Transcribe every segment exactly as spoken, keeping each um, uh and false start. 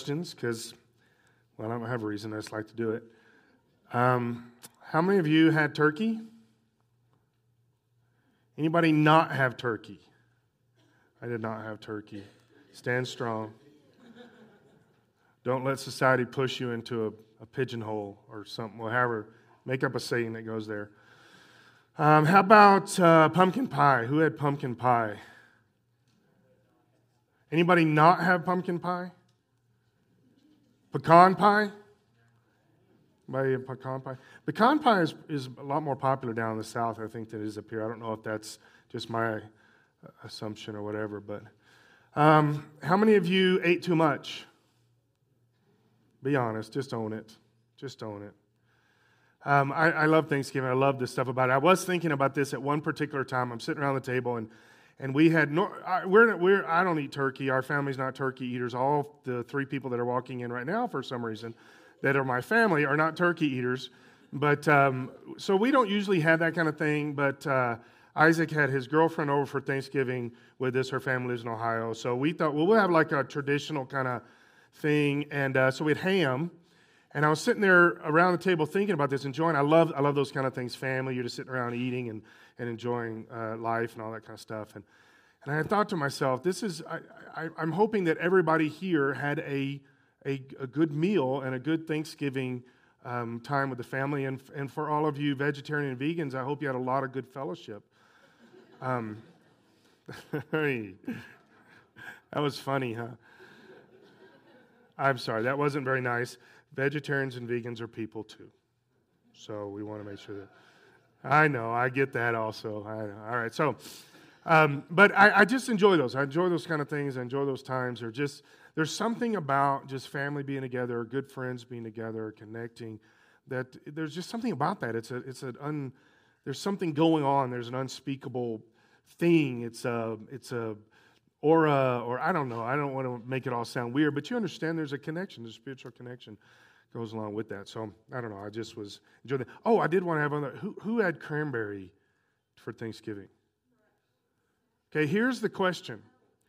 Questions, because, well, I don't have a reason, I just like to do it. Um, how many of you had turkey? Anybody not have turkey? I did not have turkey. Stand strong. Don't let society push you into a, a pigeonhole or something. Well, however, make up a saying that goes there. Um, how about uh, pumpkin pie? Who had pumpkin pie? Anybody not have pumpkin pie? Pecan pie? Anybody have pecan pie? Pecan pie is, is a lot more popular down in the South, I think, than it is up here. I don't know if that's just my assumption or whatever, but um, how many of you ate too much? Be honest. Just own it. Just own it. Um, I, I love Thanksgiving. I love this stuff about it. I was thinking about this at one particular time. I'm sitting around the table, and And we had, no, I, we're, we're, I don't eat turkey. Our family's not turkey eaters. All the three people that are walking in right now, for some reason, that are my family, are not turkey eaters. But um, so we don't usually have that kind of thing. But uh, Isaac had his girlfriend over for Thanksgiving with us. Her family lives in Ohio. So we thought, well, we'll have like a traditional kind of thing. And uh, so we had ham. And I was sitting there around the table thinking about this, enjoying. I love I love those kind of things, family. You're just sitting around eating and, and enjoying uh, life and all that kind of stuff. And and I thought to myself, this is, I, I, I'm hoping that everybody here had a, a, a good meal and a good Thanksgiving um, time with the family. And and for all of you vegetarian and vegans, I hope you had a lot of good fellowship. Um, that was funny, huh? I'm sorry, that wasn't very nice. Vegetarians and vegans are people too, so we want to make sure that I know I get that also. I know. All right, so, um, but I, I just enjoy those. I enjoy those kind of things. I enjoy those times. Or just there's something about just family being together, good friends being together, connecting. That there's just something about that. It's a it's an un, there's something going on. There's an unspeakable thing. It's a it's a aura, or I don't know. I don't want to make it all sound weird, but you understand there's a connection. There's a spiritual connection goes along with that. So, I don't know. I just was enjoying it. Oh, I did want to have another. Who, who had cranberry for Thanksgiving? Okay, here's the question.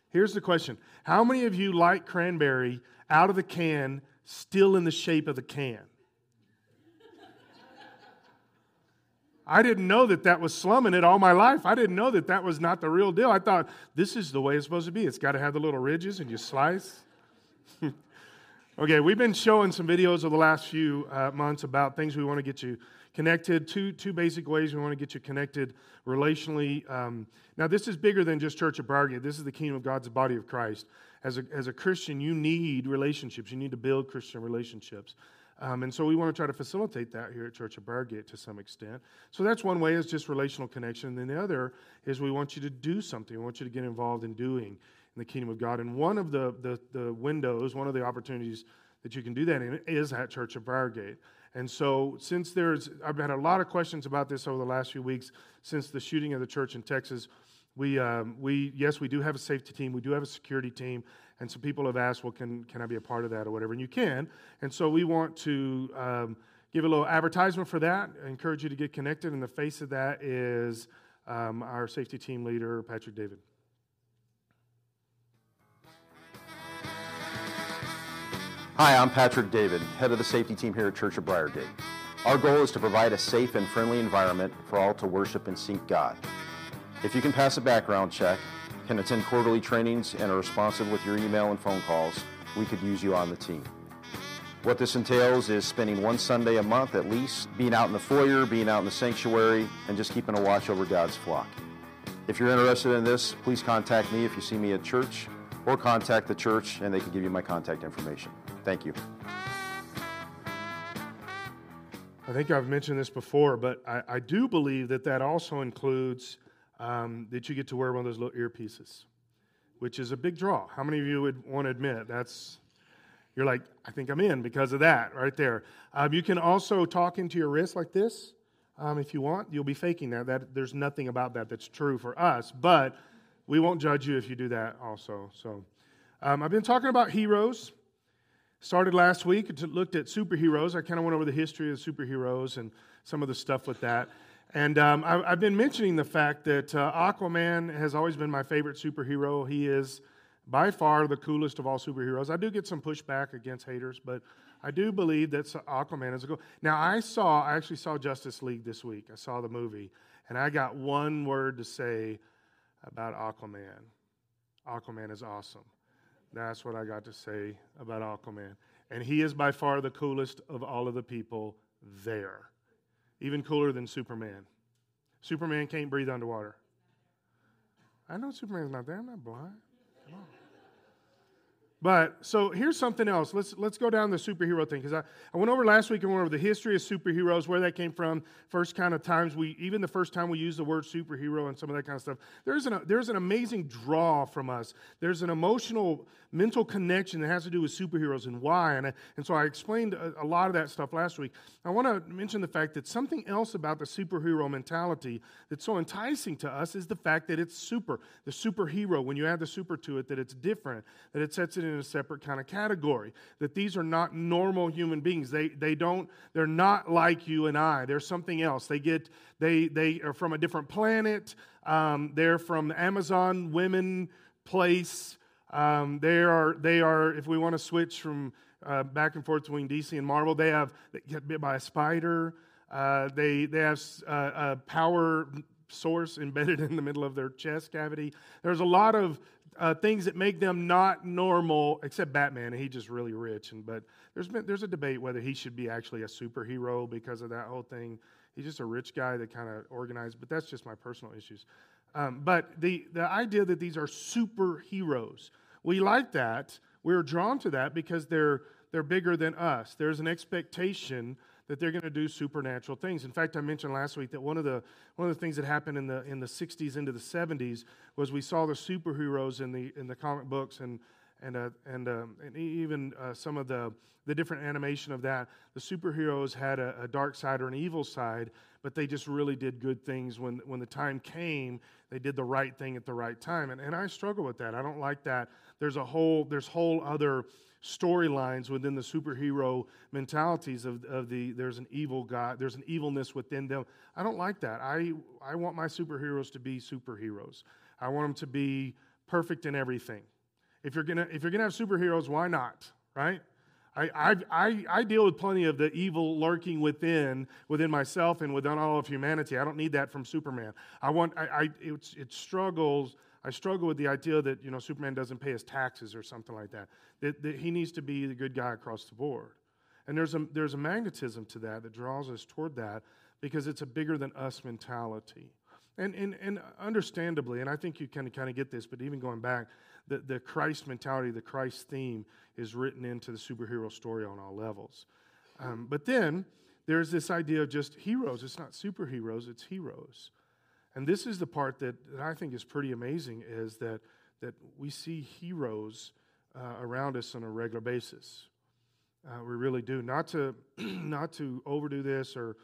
Here's the question. How many of you like cranberry out of the can, still in the shape of the can? I didn't know that that was slumming it all my life. I didn't know that that was not the real deal. I thought, this is the way it's supposed to be. It's got to have the little ridges and you slice. Okay, we've been showing some videos over the last few uh, months about things we want to get you connected. Two two basic ways we want to get you connected relationally. Um, now, this is bigger than just Church of Bargate. This is the kingdom of God's body of Christ. As a, as a Christian, you need relationships. You need to build Christian relationships. Um, and so we want to try to facilitate that here at Church of Bargate to some extent. So that's one way, is just relational connection. And then the other is we want you to do something. We want you to get involved in doing in the kingdom of God. And one of the, the, the windows, one of the opportunities that you can do that in is at Church of Briargate. And so since there's, I've had a lot of questions about this over the last few weeks since the shooting of the church in Texas. We, um, we yes, we do have a safety team. We do have a security team. And some people have asked, well, can can I be a part of that or whatever? And you can. And so we want to um, give a little advertisement for that. I encourage you to get connected. And the face of that is um, our safety team leader, Patrick David. Hi, I'm Patrick David, head of the safety team here at Church of Briargate. Our goal is to provide a safe and friendly environment for all to worship and seek God. If you can pass a background check, can attend quarterly trainings, and are responsive with your email and phone calls, we could use you on the team. What this entails is spending one Sunday a month at least, being out in the foyer, being out in the sanctuary, and just keeping a watch over God's flock. If you're interested in this, please contact me if you see me at church, or contact the church, and they can give you my contact information. Thank you. I think I've mentioned this before, but I, I do believe that that also includes Um, that you get to wear one of those little earpieces, which is a big draw. How many of you would want to admit that's, you're like, I think I'm in because of that right there. Um, you can also talk into your wrist like this um, if you want. You'll be faking that. that. There's nothing about that that's true for us, but we won't judge you if you do that also. So um, I've been talking about heroes. Started last week, looked at superheroes. I kind of went over the history of superheroes and some of the stuff with that. And um, I, I've been mentioning the fact that uh, Aquaman has always been my favorite superhero. He is by far the coolest of all superheroes. I do get some pushback against haters, but I do believe that Aquaman is a cool. Now, I saw, I actually saw Justice League this week. I saw the movie, and I got one word to say about Aquaman. Aquaman is awesome. That's what I got to say about Aquaman. And he is by far the coolest of all of the people there. Even cooler than Superman. Superman can't breathe underwater. I know Superman's not there. I'm not blind. Come on. But, so here's something else. Let's let's go down the superhero thing, because I, I went over last week and went over the history of superheroes, where that came from, first kind of times we, even the first time we used the word superhero and some of that kind of stuff. There's an, there's an amazing draw from us. There's an emotional, mental connection that has to do with superheroes and why, and, I, and so I explained a, a lot of that stuff last week. I want to mention the fact that something else about the superhero mentality that's so enticing to us is the fact that it's super, the superhero, when you add the super to it, that it's different, that it sets it in in a separate kind of category, that these are not normal human beings. They they don't, they're not like you and I. They're something else. They get, they they are from a different planet. Um, they're from Amazon women place. Um, they are, they are, if we want to switch from uh, back and forth between D C and Marvel, they have, they get bit by a spider. Uh, they, they have uh, a power source embedded in the middle of their chest cavity. There's a lot of Uh, things that make them not normal, except Batman, and he's just really rich. And but there's been there's a debate whether he should be actually a superhero because of that whole thing. He's just a rich guy that kind of organized, but that's just my personal issues. Um, but the the idea that these are superheroes, we like that. We're drawn to that because they're they're bigger than us. There's an expectation that they're going to do supernatural things. In fact, I mentioned last week that one of the one of the things that happened in the in the sixties into the seventies was we saw the superheroes in the in the comic books and and uh, and, um, and even uh, some of the the different animation of that. The superheroes had a, a dark side or an evil side, but they just really did good things when when the time came. They did the right thing at the right time, and and I struggle with that. I don't like that. There's a whole there's whole other storylines within the superhero mentalities of, of the there's an evil God, there's an evilness within them. I don't like that. I, I want my superheroes to be superheroes. I want them to be perfect in everything. If you're gonna if you're gonna have superheroes, why not? Right? I I I, I deal with plenty of the evil lurking within within myself and within all of humanity. I don't need that from Superman. I want I, I it's it struggles. I struggle with the idea that, you know, Superman doesn't pay his taxes or something like that, that, that he needs to be the good guy across the board. And there's a, there's a magnetism to that that draws us toward that because it's a bigger than us mentality. And and, and understandably, and I think you can kind of get this, but even going back, the, the Christ mentality, the Christ theme is written into the superhero story on all levels. Um, but then there's this idea of just heroes. It's not superheroes, it's heroes. And this is the part that, that I think is pretty amazing, is that that we see heroes uh, around us on a regular basis. Uh, we really do. Not to not to overdo this or,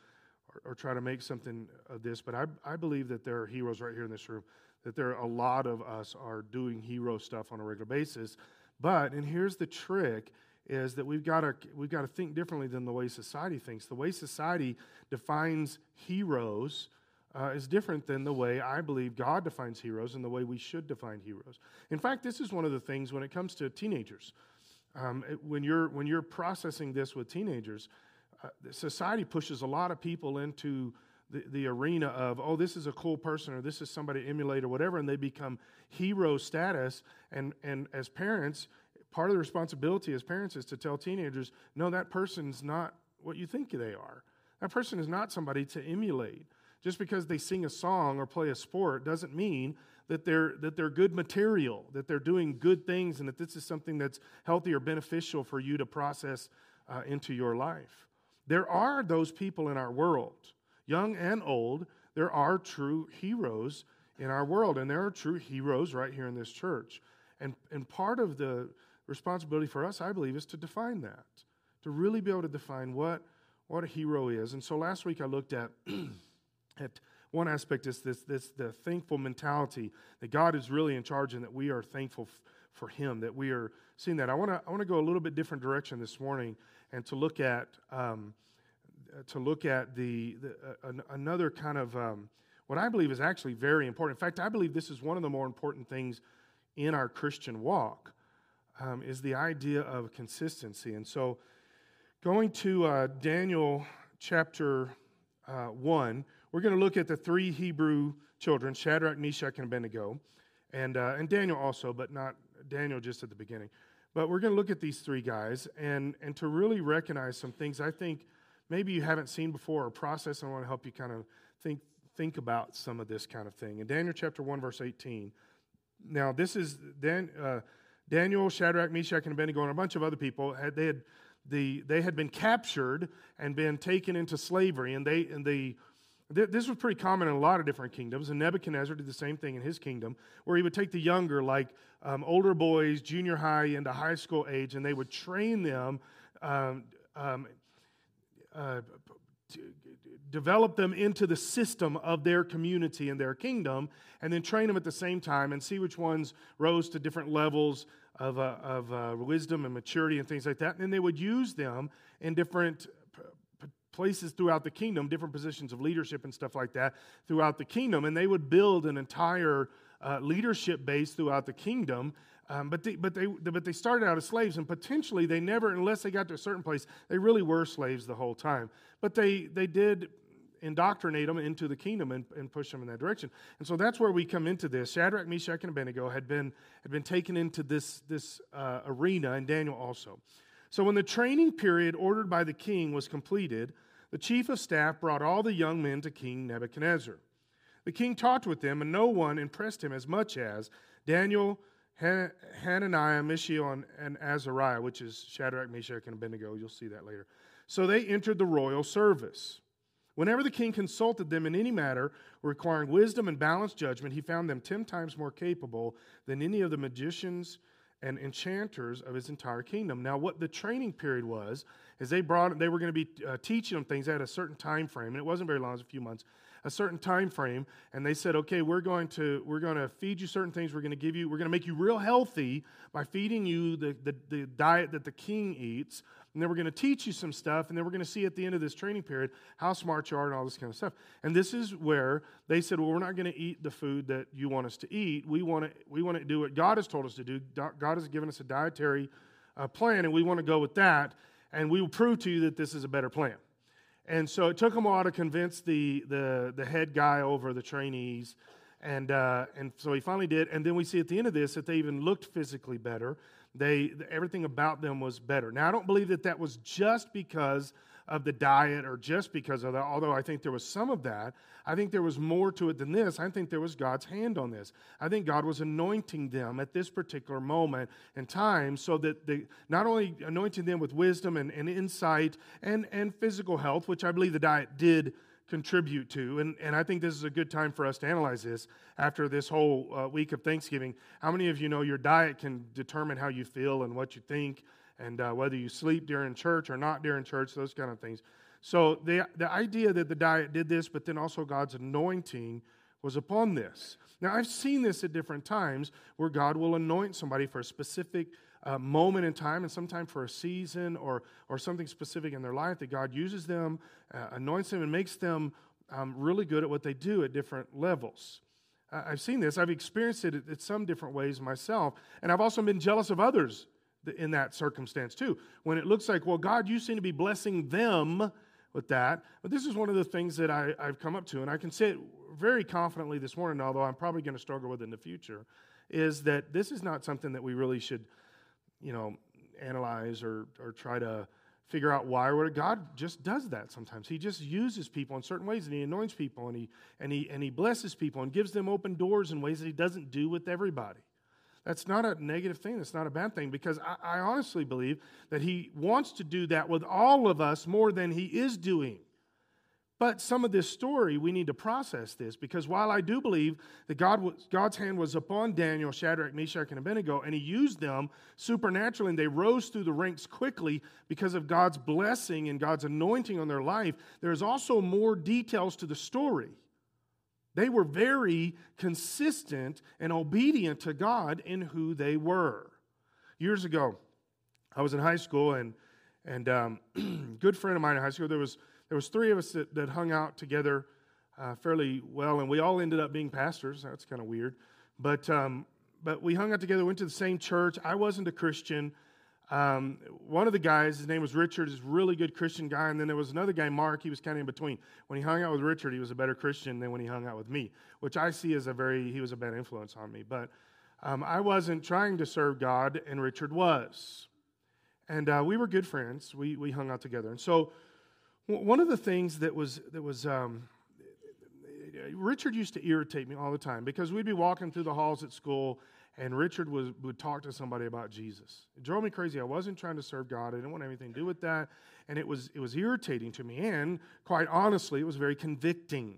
or or try to make something of this, but I I believe that there are heroes right here in this room, that there are a lot of us are doing hero stuff on a regular basis. But, and here's the trick, is that we've got to we've got to think differently than the way society thinks. The way society defines heroes Uh, is different than the way I believe God defines heroes and the way we should define heroes. In fact, this is one of the things when it comes to teenagers. Um, it, when you're when you're processing this with teenagers, uh, society pushes a lot of people into the, the arena of, oh, this is a cool person or this is somebody to emulate or whatever, and they become hero status. And and as parents, part of the responsibility as parents is to tell teenagers, no, that person's not what you think they are. That person is not somebody to emulate. Just because they sing a song or play a sport doesn't mean that they're that they're good material, that they're doing good things, and that this is something that's healthy or beneficial for you to process uh, into your life. There are those people in our world, young and old. There are true heroes in our world, and there are true heroes right here in this church. And and part of the responsibility for us, I believe, is to define that, to really be able to define what what a hero is. And so last week I looked at At one aspect is this, this the thankful mentality, that God is really in charge and that we are thankful f- for Him, that we are seeing that. I want to I want to go a little bit different direction this morning and to look at um, to look at the, the uh, an, another kind of um, what I believe is actually very important. In fact, I believe this is one of the more important things in our Christian walk um, is the idea of consistency. And so going to uh, Daniel chapter uh, one, we're going to look at the three Hebrew children, Shadrach, Meshach, and Abednego, and, uh, and Daniel also, but not Daniel just at the beginning. But we're going to look at these three guys and, and to really recognize some things I think maybe you haven't seen before or process, and I want to help you kind of think think about some of this kind of thing. In Daniel chapter one, verse eighteen, now this is Dan, uh, Daniel, Shadrach, Meshach, and Abednego, and a bunch of other people, had, they had the they had been captured and been taken into slavery, and they and the this was pretty common in a lot of different kingdoms, and Nebuchadnezzar did the same thing in his kingdom, where he would take the younger, like um, older boys, junior high into high school age, and they would train them, um, um, uh, to develop them into the system of their community and their kingdom, and then train them at the same time and see which ones rose to different levels of, uh, of uh, wisdom and maturity and things like that. And then they would use them in different places throughout the kingdom, different positions of leadership and stuff like that throughout the kingdom, and they would build an entire uh, leadership base throughout the kingdom. Um, but they, but they but they started out as slaves, and potentially they never, unless they got to a certain place, they really were slaves the whole time. But they they did indoctrinate them into the kingdom and, and push them in that direction. And so that's where we come into this. Shadrach, Meshach, and Abednego had been had been taken into this this uh, arena, and Daniel also. So when the training period ordered by the king was completed, the chief of staff brought all the young men to King Nebuchadnezzar. The king talked with them, and no one impressed him as much as Daniel, Han- Hananiah, Mishael, and, and Azariah, which is Shadrach, Meshach, and Abednego. You'll see that later. So they entered the royal service. Whenever the king consulted them in any matter requiring wisdom and balanced judgment, he found them ten times more capable than any of the magicians and enchanters of his entire kingdom. Now, what the training period was is they brought they were going to be uh, teaching them things at a certain time frame, and it wasn't very long; it was a few months. A certain time frame, and they said, "Okay, we're going to we're going to feed you certain things. We're going to give you we're going to make you real healthy by feeding you the, the the diet that the king eats, and then we're going to teach you some stuff, and then we're going to see at the end of this training period how smart you are and all this kind of stuff." And this is where they said, "Well, we're not going to eat the food that you want us to eat. We want to we want to do what God has told us to do. God has given us a dietary uh, plan, and we want to go with that. And we will prove to you that this is a better plan." And so it took them a while to convince the the, the head guy over the trainees, and uh, and so he finally did. And then we see at the end of this that they even looked physically better. They everything about them was better. Now, I don't believe that that was just because of the diet or just because of that, although I think there was some of that. I think there was more to it than this. I think there was God's hand on this. I think God was anointing them at this particular moment in time so that they not only anointing them with wisdom and, and insight and, and physical health, which I believe the diet did contribute to, and, and I think this is a good time for us to analyze this after this whole uh, week of Thanksgiving. How many of you know your diet can determine how you feel and what you think, and uh, whether you sleep during church or not during church, those kind of things. So the the idea that the diet did this, but then also God's anointing was upon this. Now, I've seen this at different times where God will anoint somebody for a specific uh, moment in time, and sometimes for a season or or something specific in their life, that God uses them, uh, anoints them, and makes them um, really good at what they do at different levels. Uh, I've seen this. I've experienced it in some different ways myself, and I've also been jealous of others in that circumstance too, when it looks like, well, God, you seem to be blessing them with that. But this is one of the things that I, I've come up to, and I can say it very confidently this morning, although I'm probably going to struggle with it in the future, is that this is not something that we really should, you know, analyze or or try to figure out why. Or God just does that sometimes. He just uses people in certain ways, and He anoints people, and He and He and He blesses people, and gives them open doors in ways that He doesn't do with everybody. That's not a negative thing. That's not a bad thing, because I, I honestly believe that He wants to do that with all of us more than He is doing. But some of this story, we need to process this, because while I do believe that God was, God's hand was upon Daniel, Shadrach, Meshach, and Abednego, and He used them supernaturally, and they rose through the ranks quickly because of God's blessing and God's anointing on their life, there's also more details to the story. They were very consistent and obedient to God in who they were. Years ago, I was in high school, and and um, good friend of mine in high school. There was there was three of us that, that hung out together uh, fairly well, and we all ended up being pastors. That's kind of weird, but um, but we hung out together, went to the same church. I wasn't a Christian. Um, one of the guys, his name was Richard, is a really good Christian guy. And then there was another guy, Mark. He was kind of in between. When he hung out with Richard, he was a better Christian than when he hung out with me, which I see as a very, he was a bad influence on me. But um, I wasn't trying to serve God, and Richard was. And uh, we were good friends. We we hung out together. And so w- one of the things that was, that was um, Richard used to irritate me all the time, because we'd be walking through the halls at school, and Richard was, would talk to somebody about Jesus. It drove me crazy. I wasn't trying to serve God. I didn't want anything to do with that. And it was it was irritating to me. And quite honestly, it was very convicting.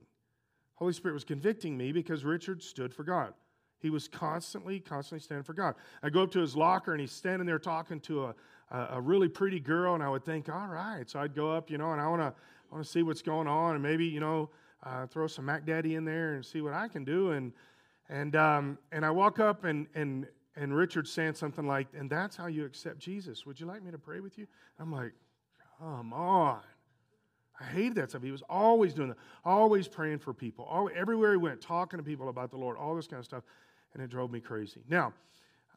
Holy Spirit was convicting me because Richard stood for God. He was constantly, constantly standing for God. I go up to his locker, and he's standing there talking to a, a, a really pretty girl. And I would think, all right. So I'd go up, you know, and I want to I want to see what's going on. And maybe, you know, uh, throw some Mac Daddy in there and see what I can do. And And um, and I walk up, and and and Richard's saying something like, and that's how you accept Jesus. Would you like me to pray with you? I'm like, come on. I hated that stuff. He was always doing that, always praying for people, always, everywhere he went, talking to people about the Lord, all this kind of stuff, and it drove me crazy. Now,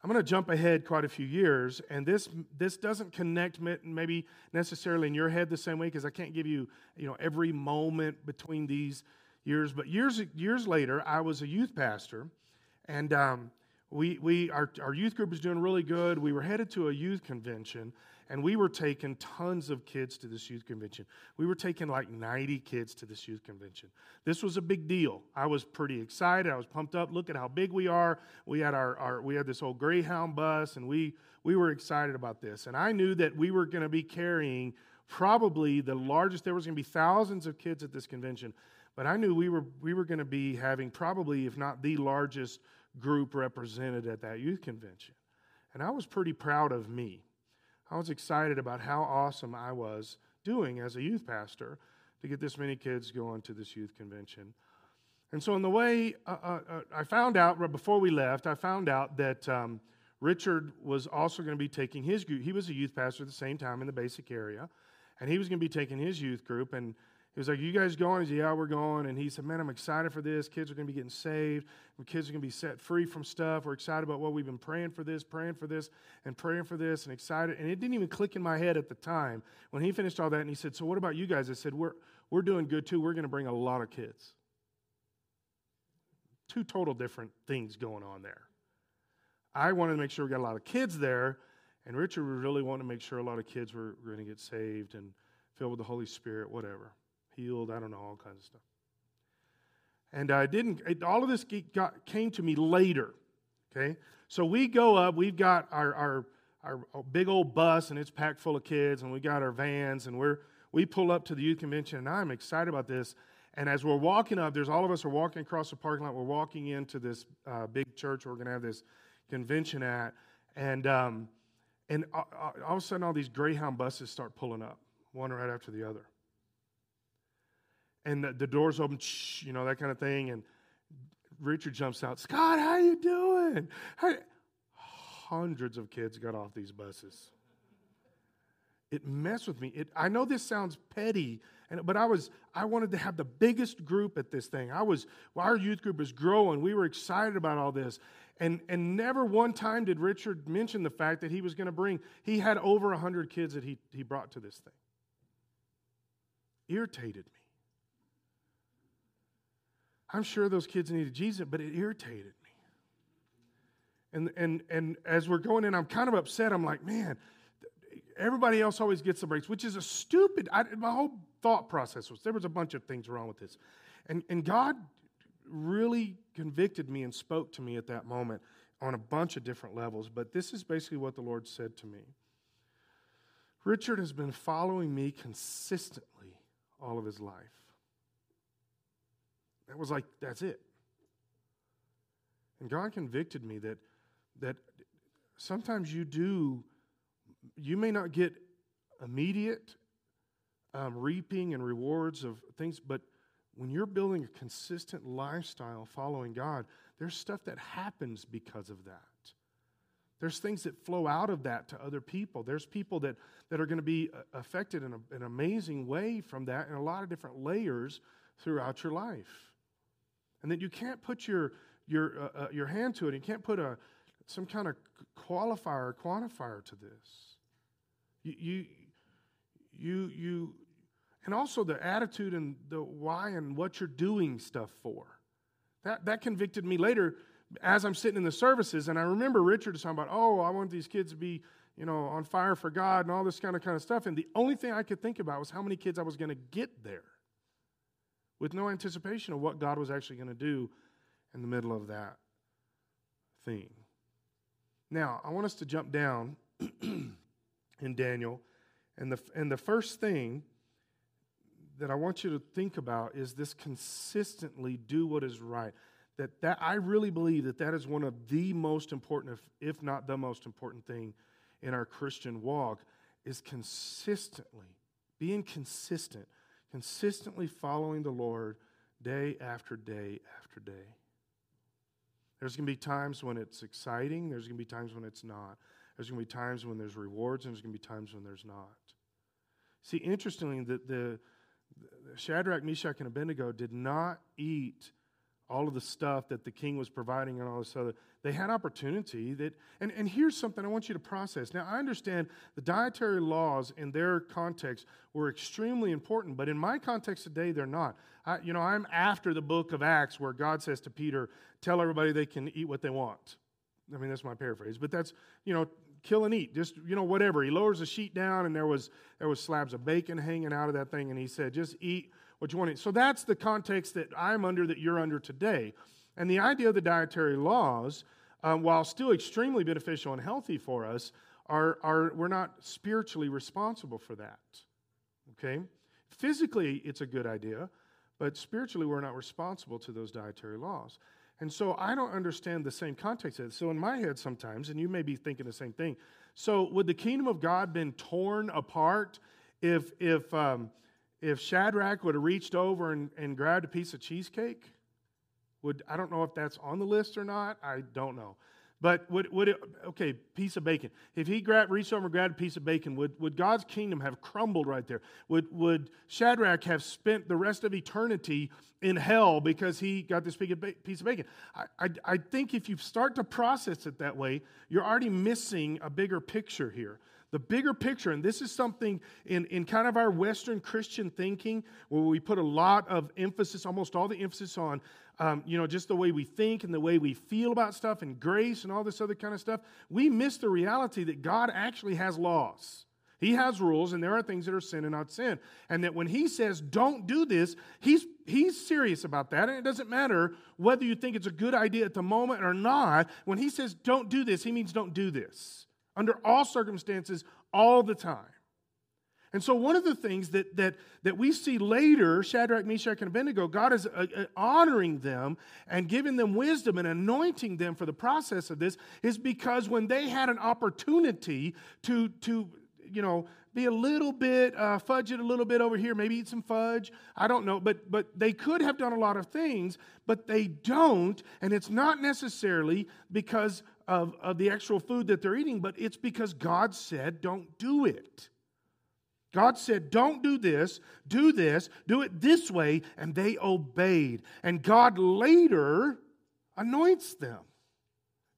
I'm going to jump ahead quite a few years, and this this doesn't connect maybe necessarily in your head the same way, because I can't give you, you know, every moment between these years, but years years later, I was a youth pastor, and um, we we our our youth group was doing really good. We were headed to a youth convention, and we were taking tons of kids to this youth convention. We were taking like ninety kids to this youth convention. This was a big deal. I was pretty excited. I was pumped up. Look at how big we are. We had our, our we had this old Greyhound bus, and we we were excited about this. And I knew that we were going to be carrying probably the largest. There was going to be thousands of kids at this convention. But I knew we were we were going to be having probably, if not the largest group represented at that youth convention. And I was pretty proud of me. I was excited about how awesome I was doing as a youth pastor to get this many kids going to this youth convention. And so on the way, uh, uh, I found out, right before we left, I found out that um, Richard was also going to be taking his group. He was a youth pastor at the same time in the basic area. And he was going to be taking his youth group, and he was like, you guys going? I said, yeah, we're going. And he said, man, I'm excited for this. Kids are going to be getting saved. The kids are going to be set free from stuff. We're excited about what we've been praying for this, praying for this, and praying for this, and excited. And it didn't even click in my head at the time. When he finished all that, and he said, so what about you guys? I said, we're we're doing good, too. We're going to bring a lot of kids. Two total different things going on there. I wanted to make sure we got a lot of kids there, and Richard really wanted to make sure a lot of kids were, were going to get saved and filled with the Holy Spirit, whatever. Healed, I don't know, all kinds of stuff. And I didn't, it, all of this got, came to me later, okay? So we go up, we've got our, our our big old bus, and it's packed full of kids, and we got our vans, and we're we pull up to the youth convention, and I'm excited about this. And as we're walking up, there's all of us are walking across the parking lot, we're walking into this uh, big church we're going to have this convention at, and, um, and all, all of a sudden, all these Greyhound buses start pulling up, one right after the other. And the, the doors open, shh, you know, that kind of thing. And Richard jumps out, Scott, how you doing? How? Hundreds of kids got off these buses. It messed with me. It, I know this sounds petty, and but I was I wanted to have the biggest group at this thing. I was well, our youth group was growing. We were excited about all this. And and never one time did Richard mention the fact that he was going to bring, he had over one hundred kids that he he brought to this thing. Irritated me. I'm sure those kids needed Jesus, but it irritated me. And and and as we're going in, I'm kind of upset. I'm like, man, everybody else always gets the breaks, which is a stupid, I, my whole thought process was, there was a bunch of things wrong with this. And, and God really convicted me and spoke to me at that moment on a bunch of different levels. But this is basically what the Lord said to me. Richard has been following me consistently all of his life. That was like, that's it. And God convicted me that that sometimes you do, you may not get immediate um, reaping and rewards of things, but when you're building a consistent lifestyle following God, there's stuff that happens because of that. There's things that flow out of that to other people. There's people that, that are going to be affected in a, an amazing way from that in a lot of different layers throughout your life. And that you can't put your your uh, your hand to it. You can't put a some kind of qualifier or quantifier to this. You, you, you, you, and also the attitude and the why and what you're doing stuff for. That that convicted me later as I'm sitting in the services, and I remember Richard talking about, oh, I want these kids to be, you know, on fire for God and all this kind of kind of stuff. And the only thing I could think about was how many kids I was going to get there, with no anticipation of what God was actually going to do in the middle of that thing. Now, I want us to jump down in Daniel, and the and the first thing that I want you to think about is this: consistently do what is right. That that I really believe that that is one of the most important, if not the most important thing in our Christian walk, is consistently being consistent, consistently following the Lord day after day after day. There's going to be times when it's exciting. There's going to be times when it's not. There's going to be times when there's rewards, and there's going to be times when there's not. See, interestingly, the, the, the Shadrach, Meshach, and Abednego did not eat all of the stuff that the king was providing and all this other. They had opportunity. That, and, and here's something I want you to process. Now, I understand the dietary laws in their context were extremely important, but in my context today, they're not. I, you know, I'm after the book of Acts where God says to Peter, tell everybody they can eat what they want. I mean, that's my paraphrase, but that's, you know, kill and eat, just, you know, whatever. He lowers the sheet down, and there was there was slabs of bacon hanging out of that thing, and he said, just eat what you want to eat. So that's the context that I'm under, that you're under today. And the idea of the dietary laws, um, while still extremely beneficial and healthy for us, are are we're not spiritually responsible for that, okay? Physically, it's a good idea, but spiritually, we're not responsible to those dietary laws. And so I don't understand the same context. So in my head sometimes, and you may be thinking the same thing, so would the kingdom of God been torn apart if if um, if Shadrach would have reached over and, and grabbed a piece of cheesecake? Would I don't know if that's on the list or not. I don't know. But would would it, okay, piece of bacon. If he grabbed, reached over and grabbed a piece of bacon, would, would God's kingdom have crumbled right there? Would would Shadrach have spent the rest of eternity in hell because he got this big piece of bacon? I, I, I think if you start to process it that way, you're already missing a bigger picture here. The bigger picture, and this is something in, in kind of our Western Christian thinking, where we put a lot of emphasis, almost all the emphasis on, um, you know, just the way we think and the way we feel about stuff and grace and all this other kind of stuff. We miss the reality that God actually has laws. He has rules, and there are things that are sin and not sin. And that when he says, don't do this, he's he's serious about that. And it doesn't matter whether you think it's a good idea at the moment or not. When he says, don't do this, he means don't do this. Under all circumstances, all the time. And so one of the things that that that we see later, Shadrach, Meshach, and Abednego, God is uh, uh, honoring them and giving them wisdom and anointing them for the process of this, is because when they had an opportunity to, to you know, be a little bit, uh, fudge it a little bit over here, maybe eat some fudge, I don't know, but but they could have done a lot of things, but they don't, and it's not necessarily because Of, of the actual food that they're eating, but it's because God said, don't do it. God said, don't do this, do this, do it this way, and they obeyed. And God later anoints them.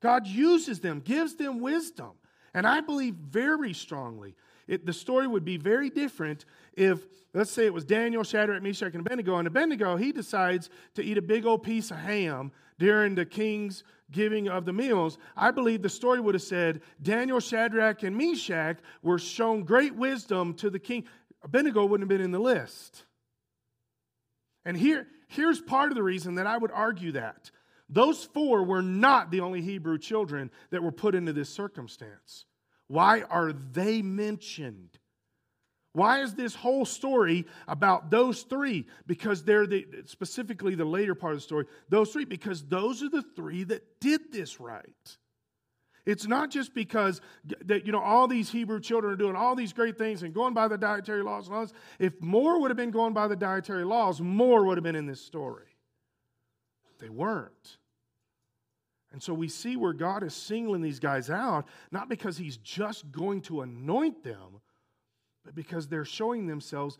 God uses them, gives them wisdom. And I believe very strongly it, the story would be very different if, let's say it was Daniel, Shadrach, Meshach, and Abednego, and Abednego, he decides to eat a big old piece of ham during the king's giving of the meals. I believe the story would have said, Daniel, Shadrach, and Meshach were shown great wisdom to the king. Abednego wouldn't have been in the list. And here, here's part of the reason that I would argue that. Those four were not the only Hebrew children that were put into this circumstance. Why are they mentioned? Why is this whole story about those three? Because they're the, specifically the later part of the story, those three, because those are the three that did this right. It's not just because that, you know, all these Hebrew children are doing all these great things and going by the dietary laws and all this. If more would have been going by the dietary laws, more would have been in this story. They weren't. And so we see where God is singling these guys out, not because he's just going to anoint them, but because they're showing themselves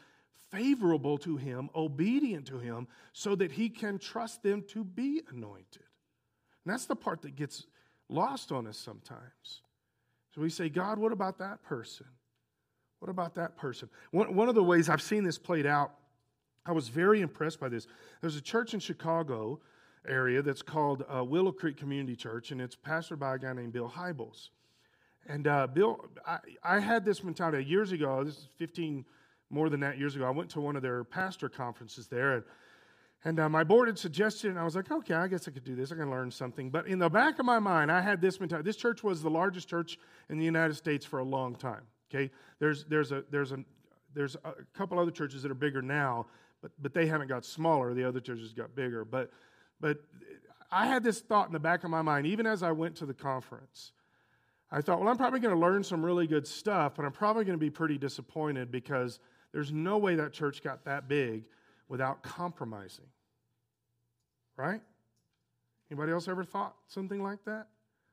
favorable to him, obedient to him, so that he can trust them to be anointed. And that's the part that gets lost on us sometimes. So we say, God, what about that person? What about that person? One, one of the ways I've seen this played out, I was very impressed by this. There's a church in Chicago area that's called uh, Willow Creek Community Church, and it's pastored by a guy named Bill Hybels. And uh, Bill, I, I had this mentality years ago. This is fifteen, more than that years ago. I went to one of their pastor conferences there, and, and uh, my board had suggested, and I was like, okay, I guess I could do this. I can learn something. But in the back of my mind, I had this mentality. This church was the largest church in the United States for a long time. Okay, there's there's a there's a there's a couple other churches that are bigger now, but but they haven't got smaller. The other churches got bigger. But but I had this thought in the back of my mind, even as I went to the conference. I thought, well, I'm probably going to learn some really good stuff, but I'm probably going to be pretty disappointed because there's no way that church got that big without compromising. Right? Anybody else ever thought something like that?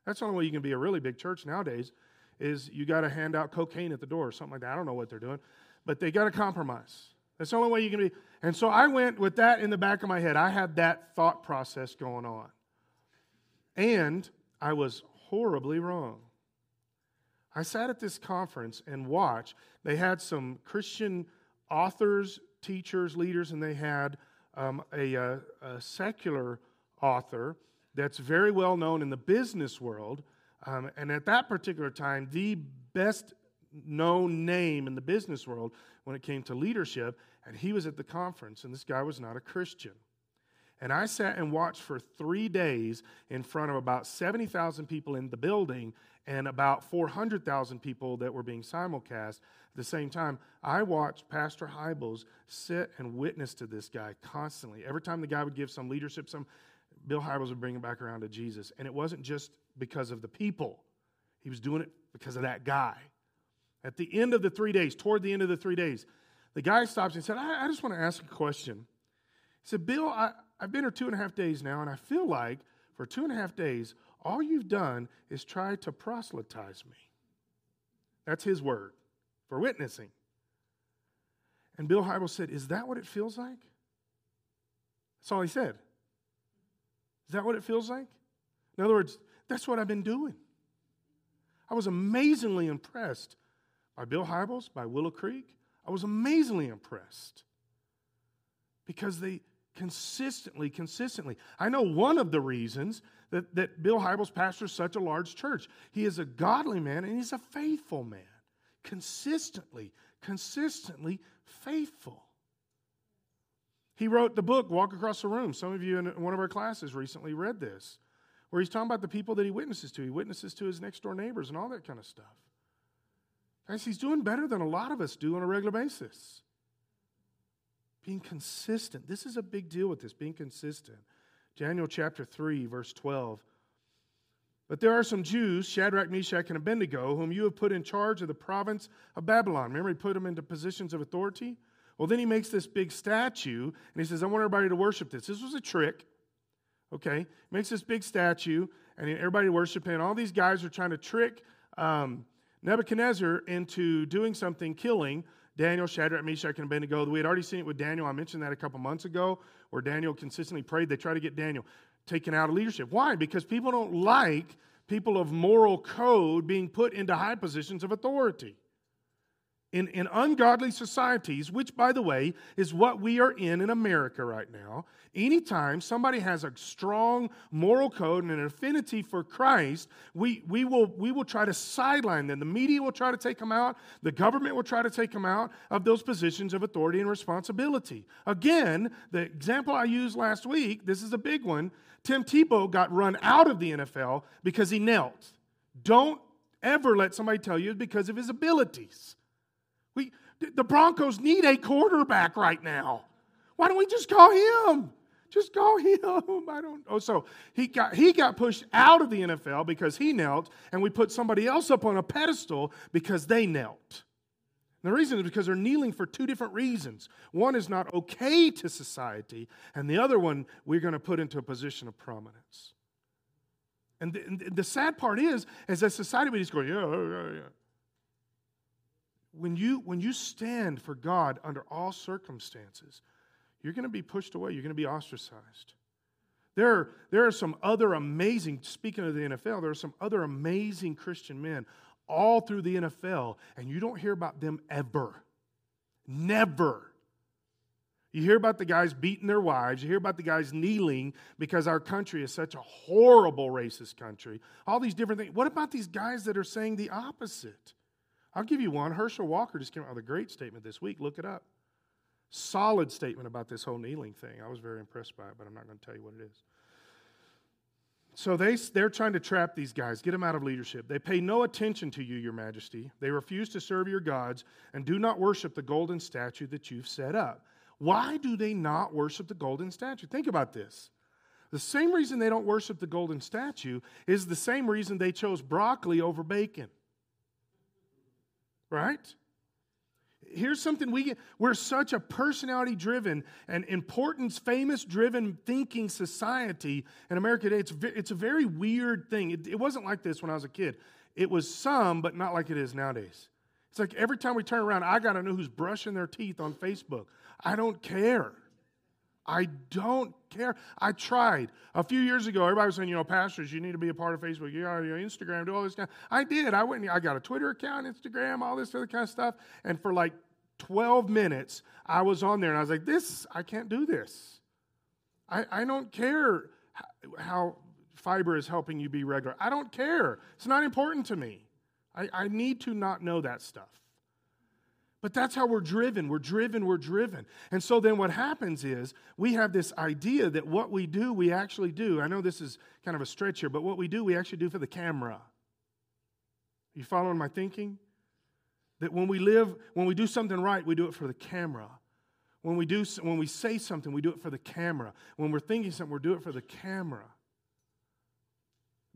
That's the only way you can be a really big church nowadays. Is you got to hand out cocaine at the door or something like that. I don't know what they're doing, but they got to compromise. That's the only way you can be. And so I went with that in the back of my head. I had that thought process going on. And I was horribly wrong. I sat at this conference and watched. They had some Christian authors, teachers, leaders, and they had um, a, a, a secular author that's very well known in the business world. Um, and at that particular time, the best known name in the business world when it came to leadership, and he was at the conference, and this guy was not a Christian. And I sat and watched for three days in front of about seventy thousand people in the building and about four hundred thousand people that were being simulcast. At the same time, I watched Pastor Hybels sit and witness to this guy constantly. Every time the guy would give some leadership, some Bill Hybels would bring it back around to Jesus. And it wasn't just because of the people. He was doing it because of that guy. At the end of the three days, toward the end of the three days, the guy stops and said, I, I just want to ask a question. He said, Bill, I, I've been here two and a half days now, and I feel like for two and a half days, all you've done is try to proselytize me. That's his word for witnessing. And Bill Hybels said, is that what it feels like? That's all he said. Is that what it feels like? In other words, that's what I've been doing. I was amazingly impressed by Bill Hybels, by Willow Creek. I was amazingly impressed because they consistently, consistently. I know one of the reasons that, that Bill Hybels pastors such a large church. He is a godly man and he's a faithful man. Consistently, consistently faithful. He wrote the book, Walk Across the Room. Some of you in one of our classes recently read this, where he's talking about the people that he witnesses to. He witnesses to his next-door neighbors and all that kind of stuff. Guys, he's doing better than a lot of us do on a regular basis. Being consistent. This is a big deal with this, being consistent. Daniel chapter three, verse twelve. But there are some Jews, Shadrach, Meshach, and Abednego, whom you have put in charge of the province of Babylon. Remember, he put them into positions of authority? Well, then he makes this big statue, and he says, I want everybody to worship this. This was a trick. Okay, makes this big statue, and everybody worshiping. All these guys are trying to trick um, Nebuchadnezzar into doing something, killing Daniel, Shadrach, Meshach, and Abednego. We had already seen it with Daniel. I mentioned that a couple months ago, where Daniel consistently prayed. They tried to get Daniel taken out of leadership. Why? Because people don't like people of moral code being put into high positions of authority. In, in ungodly societies, which, by the way, is what we are in in America right now, anytime somebody has a strong moral code and an affinity for Christ, we, we, will, we will try to sideline them. The media will try to take them out. The government will try to take them out of those positions of authority and responsibility. Again, the example I used last week, this is a big one, Tim Tebow got run out of the N F L because he knelt. Don't ever let somebody tell you it's because of his abilities. We, the Broncos need a quarterback right now. Why don't we just call him? Just call him. I don't know. So he got he got pushed out of the N F L because he knelt, and we put somebody else up on a pedestal because they knelt. And the reason is because they're kneeling for two different reasons. One is not okay to society, and the other one we're going to put into a position of prominence. And the, and the sad part is, as a society, we just go, yeah, yeah, yeah. When you, when you stand for God under all circumstances, you're going to be pushed away. You're going to be ostracized. There are, there are some other amazing, speaking of the N F L, there are some other amazing Christian men all through the N F L, and you don't hear about them ever. Never. You hear about the guys beating their wives. You hear about the guys kneeling because our country is such a horrible racist country. All these different things. What about these guys that are saying the opposite? I'll give you one. Herschel Walker just came out with a great statement this week. Look it up. Solid statement about this whole kneeling thing. I was very impressed by it, but I'm not going to tell you what it is. So they, they're trying to trap these guys, get them out of leadership. They pay no attention to you, Your Majesty. They refuse to serve your gods and do not worship the golden statue that you've set up. Why do they not worship the golden statue? Think about this. The same reason they don't worship the golden statue is the same reason they chose broccoli over bacon. Right? Here's something we get. We're such a personality-driven and importance-famous-driven thinking society in America today. It's, it's a very weird thing. It, it wasn't like this when I was a kid. It was some, but not like it is nowadays. It's like every time we turn around, I got to know who's brushing their teeth on Facebook. I don't care. I don't care. I tried. A few years ago, everybody was saying, you know, pastors, you need to be a part of Facebook. You got to do Instagram, do all this kind of. I did. I went. I got a Twitter account, Instagram, all this other kind of stuff. And for like twelve minutes, I was on there. And I was like, this, I can't do this. I, I don't care how fiber is helping you be regular. I don't care. It's not important to me. I, I need to not know that stuff. But that's how we're driven. We're driven, we're driven. And so then what happens is we have this idea that what we do, we actually do. I know this is kind of a stretch here, but what we do, we actually do for the camera. You following my thinking? That when we live, when we do something right, we do it for the camera. When we do, when we say something, we do it for the camera. When we're thinking something, we're doing it for the camera.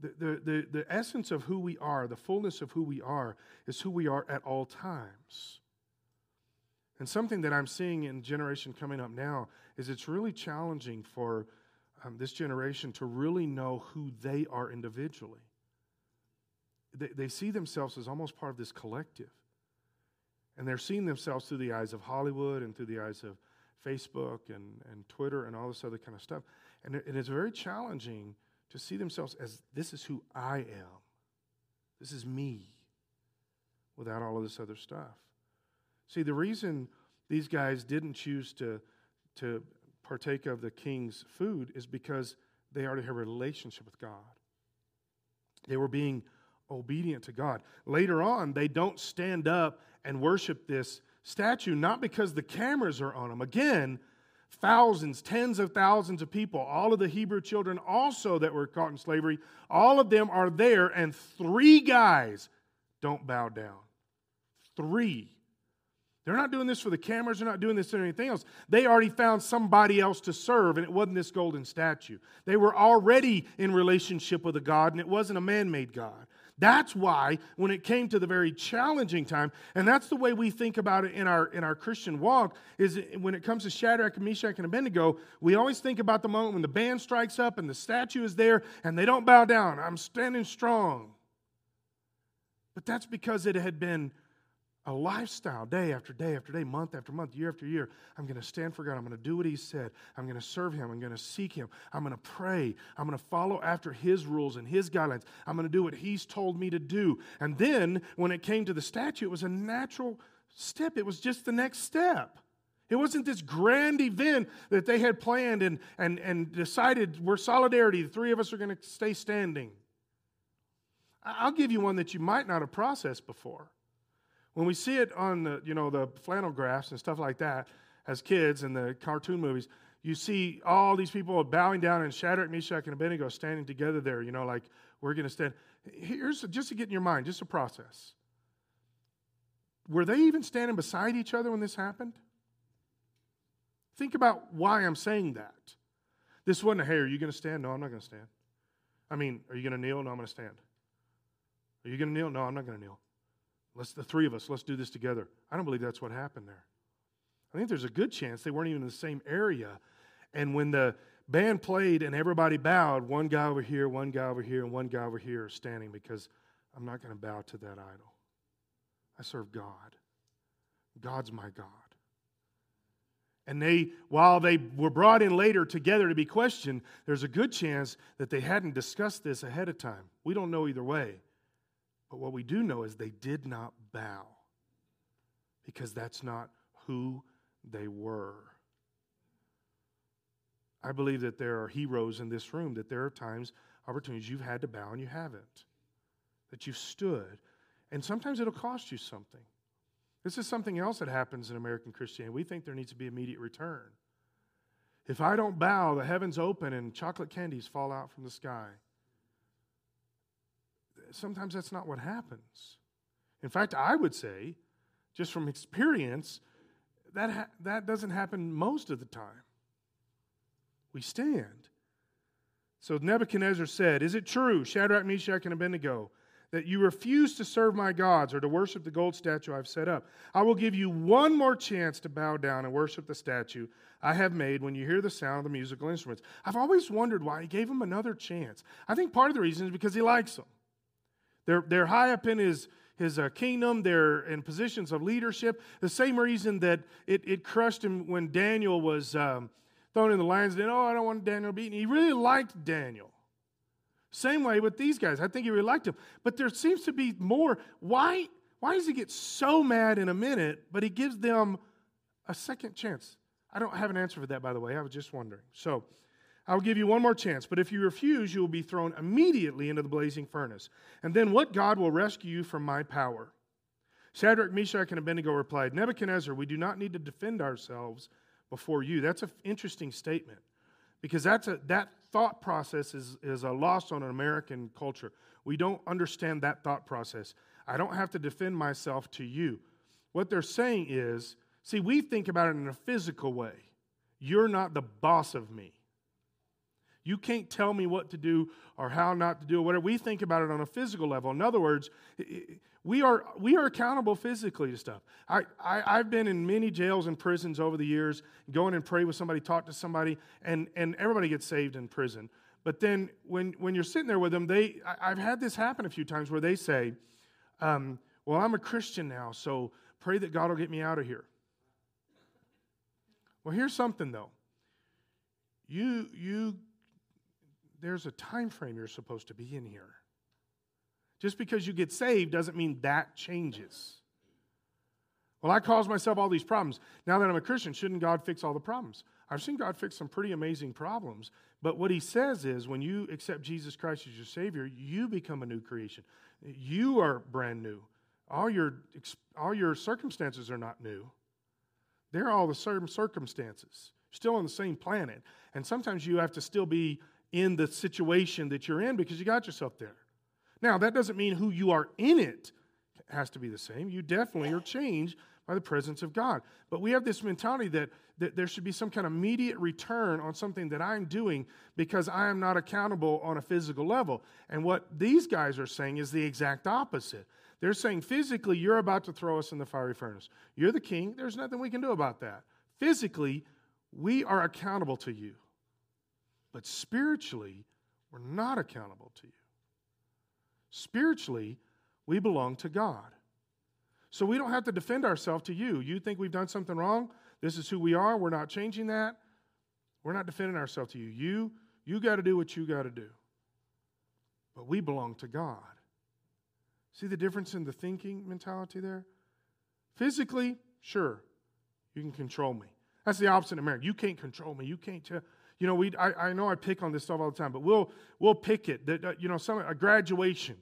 The, the, the, the essence of who we are, the fullness of who we are, is who we are at all times. And something that I'm seeing in generation coming up now is it's really challenging for um, this generation to really know who they are individually. They, they see themselves as almost part of this collective. And they're seeing themselves through the eyes of Hollywood and through the eyes of Facebook and, and Twitter and all this other kind of stuff. And it, it's very challenging to see themselves as, this is who I am. This is me without all of this other stuff. See, the reason these guys didn't choose to, to partake of the king's food is because they already had a relationship with God. They were being obedient to God. Later on, they don't stand up and worship this statue, not because the cameras are on them. Again, thousands, tens of thousands of people, all of the Hebrew children also that were caught in slavery, all of them are there, and three guys don't bow down. Three. They're not doing this for the cameras. They're not doing this for anything else. They already found somebody else to serve, and it wasn't this golden statue. They were already in relationship with a God, and it wasn't a man-made God. That's why when it came to the very challenging time, and that's the way we think about it in our in our Christian walk, is when it comes to Shadrach, Meshach, and Abednego, we always think about the moment when the band strikes up and the statue is there, and they don't bow down. I'm standing strong. But that's because it had been a lifestyle, day after day after day, month after month, year after year. I'm going to stand for God. I'm going to do what He said. I'm going to serve Him. I'm going to seek Him. I'm going to pray. I'm going to follow after His rules and His guidelines. I'm going to do what He's told me to do. And then, when it came to the statue, it was a natural step. It was just the next step. It wasn't this grand event that they had planned and, and, and decided we're solidarity. The three of us are going to stay standing. I'll give you one that you might not have processed before. When we see it on the, you know, the flannel graphs and stuff like that as kids in the cartoon movies, you see all these people bowing down and Shadrach, Meshach, and Abednego standing together there, you know, like we're going to stand. Here's just to get in your mind, just a process. Were they even standing beside each other when this happened? Think about why I'm saying that. This wasn't a, hey, are you going to stand? No, I'm not going to stand. I mean, are you going to kneel? No, I'm going to stand. Are you going to kneel? No, I'm not going to kneel. Let's, the three of us, let's do this together. I don't believe that's what happened there. I think there's a good chance they weren't even in the same area. And when the band played and everybody bowed, one guy over here, one guy over here, and one guy over here are standing because I'm not going to bow to that idol. I serve God. God's my God. And they, while they were brought in later together to be questioned, there's a good chance that they hadn't discussed this ahead of time. We don't know either way. But what we do know is they did not bow, because that's not who they were. I believe that there are heroes in this room, that there are times, opportunities you've had to bow and you haven't, that you've stood. And sometimes it'll cost you something. This is something else that happens in American Christianity. We think there needs to be immediate return. If I don't bow, the heavens open and chocolate candies fall out from the sky. Sometimes that's not what happens. In fact, I would say, just from experience, that ha- that doesn't happen most of the time. We stand. So Nebuchadnezzar said, "Is it true, Shadrach, Meshach, and Abednego, that you refuse to serve my gods or to worship the gold statue I've set up? I will give you one more chance to bow down and worship the statue I have made when you hear the sound of the musical instruments." I've always wondered why he gave them another chance. I think part of the reason is because he likes them. They're, they're high up in his, his uh, kingdom. They're in positions of leadership. The same reason that it, it crushed him when Daniel was um, thrown in the lion's den. Oh, I don't want Daniel beaten. He really liked Daniel. Same way with these guys. I think he really liked them. But there seems to be more. Why, why does he get so mad in a minute, but he gives them a second chance? I don't have an answer for that, by the way. I was just wondering. So I'll give you one more chance. But if you refuse, you will be thrown immediately into the blazing furnace. And then what God will rescue you from my power? Shadrach, Meshach, and Abednego replied, "Nebuchadnezzar, we do not need to defend ourselves before you." That's an interesting statement. Because that's a, that thought process is, is a loss on an American culture. We don't understand that thought process. I don't have to defend myself to you. What they're saying is, see, we think about it in a physical way. You're not the boss of me. You can't tell me what to do or how not to do or whatever. We think about it on a physical level. In other words, we are we are accountable physically to stuff. I, I, I've been in many jails and prisons over the years, going and pray with somebody, talk to somebody, and, and everybody gets saved in prison. But then when, when you're sitting there with them, they I, I've had this happen a few times where they say, um, well, I'm a Christian now, so pray that God will get me out of here. Well, here's something, though. You you... There's a time frame you're supposed to be in here. Just because you get saved doesn't mean that changes. Well, I caused myself all these problems. Now that I'm a Christian, shouldn't God fix all the problems? I've seen God fix some pretty amazing problems. But what he says is when you accept Jesus Christ as your Savior, you become a new creation. You are brand new. All your, all your circumstances are not new. They're all the same circumstances. Still on the same planet. And sometimes you have to still be in the situation that you're in because you got yourself there. Now, that doesn't mean who you are in it has to be the same. You definitely are changed by the presence of God. But we have this mentality that, that there should be some kind of immediate return on something that I'm doing because I am not accountable on a physical level. And what these guys are saying is the exact opposite. They're saying physically, you're about to throw us in the fiery furnace. You're the king. There's nothing we can do about that. Physically, we are accountable to you. But spiritually, we're not accountable to you. Spiritually, we belong to God. So we don't have to defend ourselves to you. You think we've done something wrong? This is who we are. We're not changing that. We're not defending ourselves to you. You, you got to do what you got to do. But we belong to God. See the difference in the thinking mentality there? Physically, sure, you can control me. That's the opposite of America. You can't control me. You can't tell. You know, we I, I know I pick on this stuff all the time, but we'll we'll pick it. That, that, you know, some a graduation.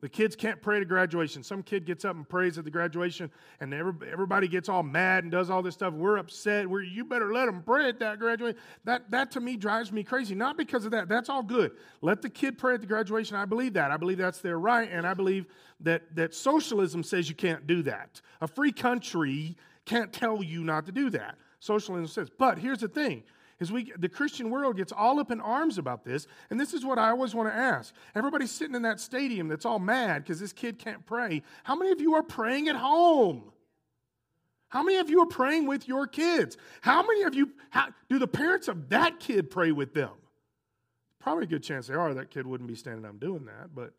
The kids can't pray at a graduation. Some kid gets up and prays at the graduation, and every, everybody gets all mad and does all this stuff. We're upset. We're, you better let them pray at that graduation. That, that, to me, drives me crazy. Not because of that. That's all good. Let the kid pray at the graduation. I believe that. I believe that's their right, and I believe that, that socialism says you can't do that. A free country can't tell you not to do that. Socialism says. But here's the thing. Is we the Christian world gets all up in arms about this, and this is what I always want to ask. Everybody's sitting in that stadium that's all mad because this kid can't pray. How many of you are praying at home? How many of you are praying with your kids? How many of you, how, do the parents of that kid pray with them? Probably a good chance they are. That kid wouldn't be standing up doing that, but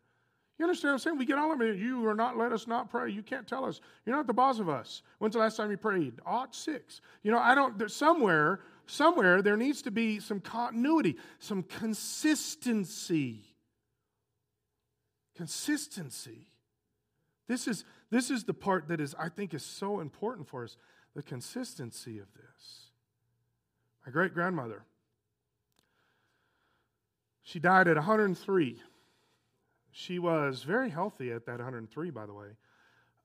You understand what I'm saying? We get all of it. You are not, let us not pray. You can't tell us. You're not the boss of us. When's the last time you prayed? Ought six. You know, I don't, there's somewhere, somewhere there needs to be some continuity, some consistency. Consistency. This is, this is the part that is, I think, is so important for us, the consistency of this. My great-grandmother, she died at one hundred three. She was very healthy at that one hundred three, by the way.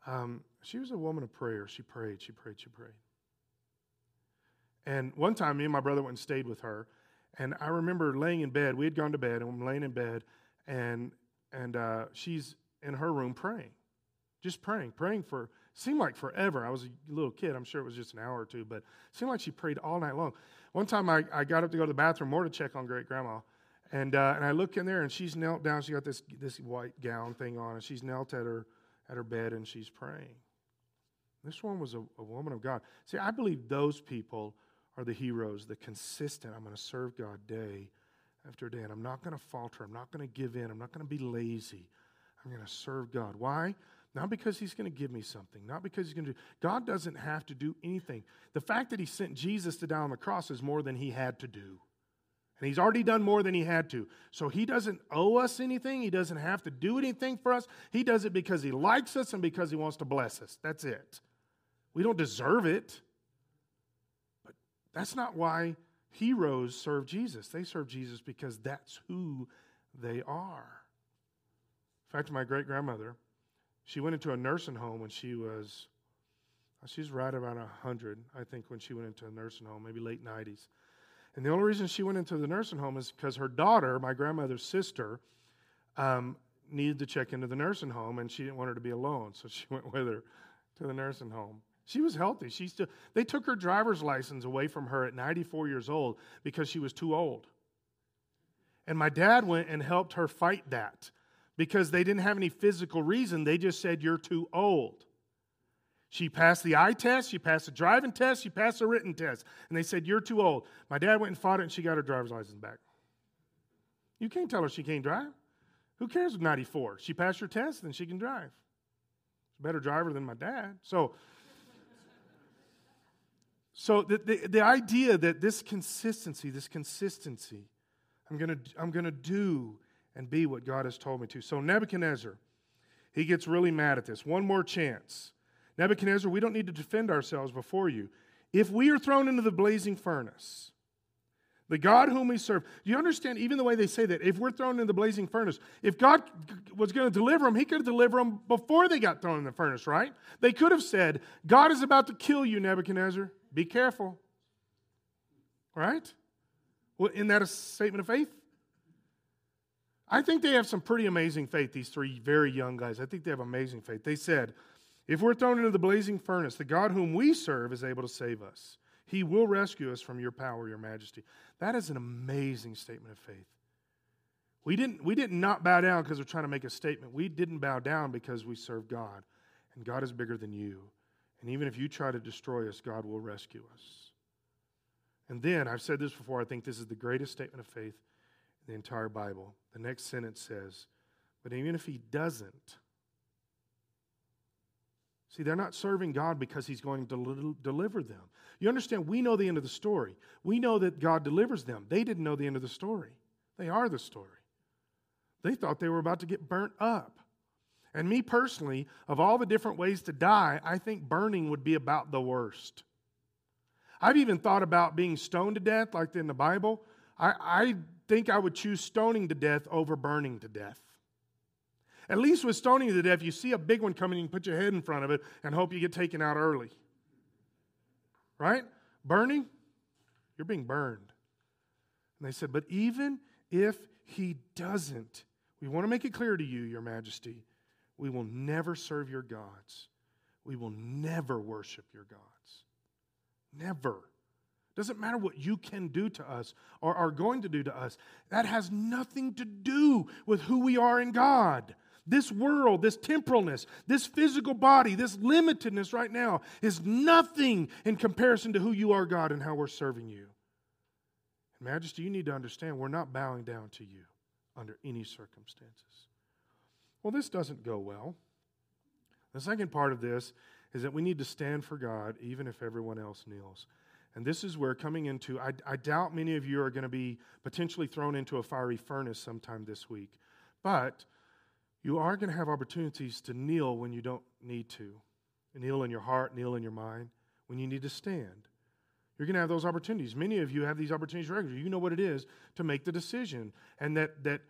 Um, she was a woman of prayer. She prayed, she prayed, she prayed. And one time, me and my brother went and stayed with her, and I remember laying in bed. We had gone to bed, and I'm laying in bed, and and uh, she's in her room praying, just praying, praying for, seemed like forever. I was a little kid. I'm sure it was just an hour or two, but it seemed like she prayed all night long. One time, I, I got up to go to the bathroom, more to check on great-grandma, and uh, and I look in there, and she's knelt down. She got this this white gown thing on, and she's knelt at her at her bed, and she's praying. This one was a, a woman of God. See, I believe those people are the heroes, the consistent. I'm going to serve God day after day, and I'm not going to falter. I'm not going to give in. I'm not going to be lazy. I'm going to serve God. Why? Not because he's going to give me something. Not because he's going to do. God doesn't have to do anything. The fact that he sent Jesus to die on the cross is more than he had to do. And he's already done more than he had to. So he doesn't owe us anything. He doesn't have to do anything for us. He does it because he likes us and because he wants to bless us. That's it. We don't deserve it. But that's not why heroes serve Jesus. They serve Jesus because that's who they are. In fact, my great-grandmother, she went into a nursing home when she was, she's right around one hundred, I think, when she went into a nursing home, maybe late nineties. And the only reason she went into the nursing home is because her daughter, my grandmother's sister, um, needed to check into the nursing home, and she didn't want her to be alone, so she went with her to the nursing home. She was healthy. She still, they took her driver's license away from her at ninety-four years old because she was too old. And my dad went and helped her fight that because they didn't have any physical reason. They just said, you're too old. She passed the eye test, she passed the driving test, she passed the written test. And they said, you're too old. My dad went and fought it, and she got her driver's license back. You can't tell her she can't drive. Who cares with ninety-four? She passed her test, then she can drive. She's a better driver than my dad. So, so the, the, the idea that this consistency, this consistency, I'm gonna, I'm gonna do and be what God has told me to. So Nebuchadnezzar, he gets really mad at this. One more chance. Nebuchadnezzar, we don't need to defend ourselves before you. If we are thrown into the blazing furnace, the God whom we serve, do you understand even the way they say that? If we're thrown into the blazing furnace, if God was going to deliver them, he could have delivered them before they got thrown in the furnace, right? They could have said, God is about to kill you, Nebuchadnezzar. Be careful. Right? Well, isn't that a statement of faith? I think they have some pretty amazing faith, these three very young guys. I think they have amazing faith. They said, if we're thrown into the blazing furnace, the God whom we serve is able to save us. He will rescue us from your power, your majesty. That is an amazing statement of faith. We didn't, we didn't not bow down because we're trying to make a statement. We didn't bow down because we serve God. And God is bigger than you. And even if you try to destroy us, God will rescue us. And then, I've said this before, I think this is the greatest statement of faith in the entire Bible. The next sentence says, but even if he doesn't, see, they're not serving God because he's going to deliver them. You understand, we know the end of the story. We know that God delivers them. They didn't know the end of the story. They are the story. They thought they were about to get burnt up. And me personally, of all the different ways to die, I think burning would be about the worst. I've even thought about being stoned to death, like in the Bible. I, I think I would choose stoning to death over burning to death. At least with stoning to death, you see a big one coming, you can put your head in front of it and hope you get taken out early. Right? Burning, you're being burned. And they said, but even if he doesn't, we want to make it clear to you, your majesty, we will never serve your gods. We will never worship your gods. Never. Doesn't matter what you can do to us or are going to do to us. That has nothing to do with who we are in God. This world, this temporalness, this physical body, this limitedness right now is nothing in comparison to who you are, God, and how we're serving you. And Majesty, you need to understand we're not bowing down to you under any circumstances. Well, this doesn't go well. The second part of this is that we need to stand for God even if everyone else kneels. And this is where coming into, I, I doubt many of you are going to be potentially thrown into a fiery furnace sometime this week. But you are going to have opportunities to kneel when you don't need to. And kneel in your heart, kneel in your mind, when you need to stand. You're going to have those opportunities. Many of you have these opportunities regularly. You know what it is to make the decision and that that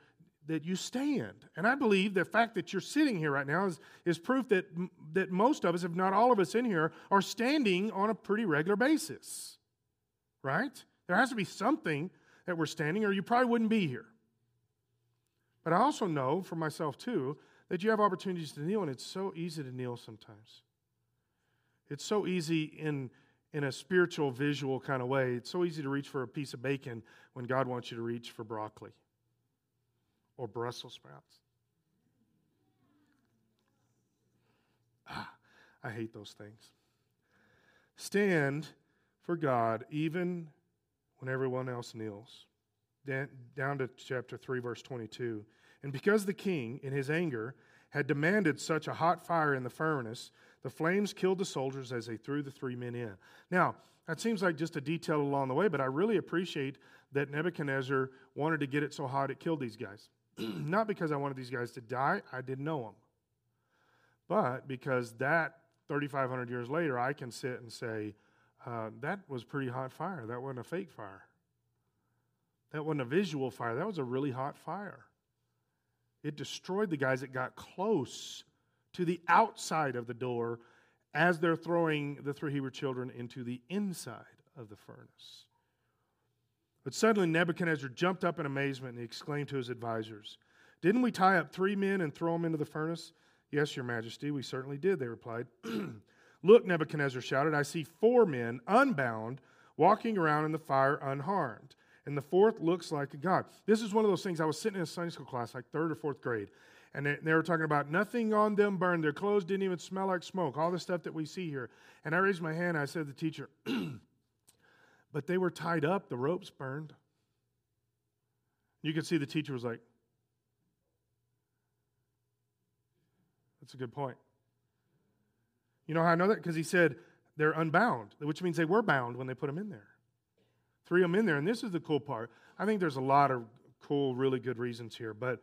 that you stand. And I believe the fact that you're sitting here right now is, is proof that, that most of us, if not all of us in here, are standing on a pretty regular basis, right? There has to be something that we're standing or you probably wouldn't be here. But I also know for myself too that you have opportunities to kneel, and it's so easy to kneel sometimes. It's so easy in, in a spiritual, visual kind of way. It's so easy to reach for a piece of bacon when God wants you to reach for broccoli or Brussels sprouts. Ah, I hate those things. Stand for God even when everyone else kneels. Down to chapter three, verse twenty-two. And because the king, in his anger, had demanded such a hot fire in the furnace, the flames killed the soldiers as they threw the three men in. Now, that seems like just a detail along the way, but I really appreciate that Nebuchadnezzar wanted to get it so hot it killed these guys. Not because I wanted these guys to die. I didn't know them. But because that, thirty-five hundred years later, I can sit and say, uh, that was pretty hot fire. That wasn't a fake fire. That wasn't a visual fire. That was a really hot fire. It destroyed the guys that got close to the outside of the door as they're throwing the three Hebrew children into the inside of the furnace. But suddenly Nebuchadnezzar jumped up in amazement and he exclaimed to his advisors, "Didn't we tie up three men and throw them into the furnace?" "Yes, Your Majesty, we certainly did," they replied. "Look," Nebuchadnezzar shouted, "I see four men unbound walking around in the fire unharmed. And the fourth looks like a god." This is one of those things. I was sitting in a Sunday school class, like third or fourth grade, and they, they were talking about nothing on them burned. Their clothes didn't even smell like smoke, all the stuff that we see here. And I raised my hand, and I said to the teacher, "But they were tied up, the ropes burned." You could see the teacher was like, "That's a good point." You know how I know that? Because he said they're unbound, which means they were bound when they put them in there. Three of them in there, and this is the cool part. I think there's a lot of cool, really good reasons here, but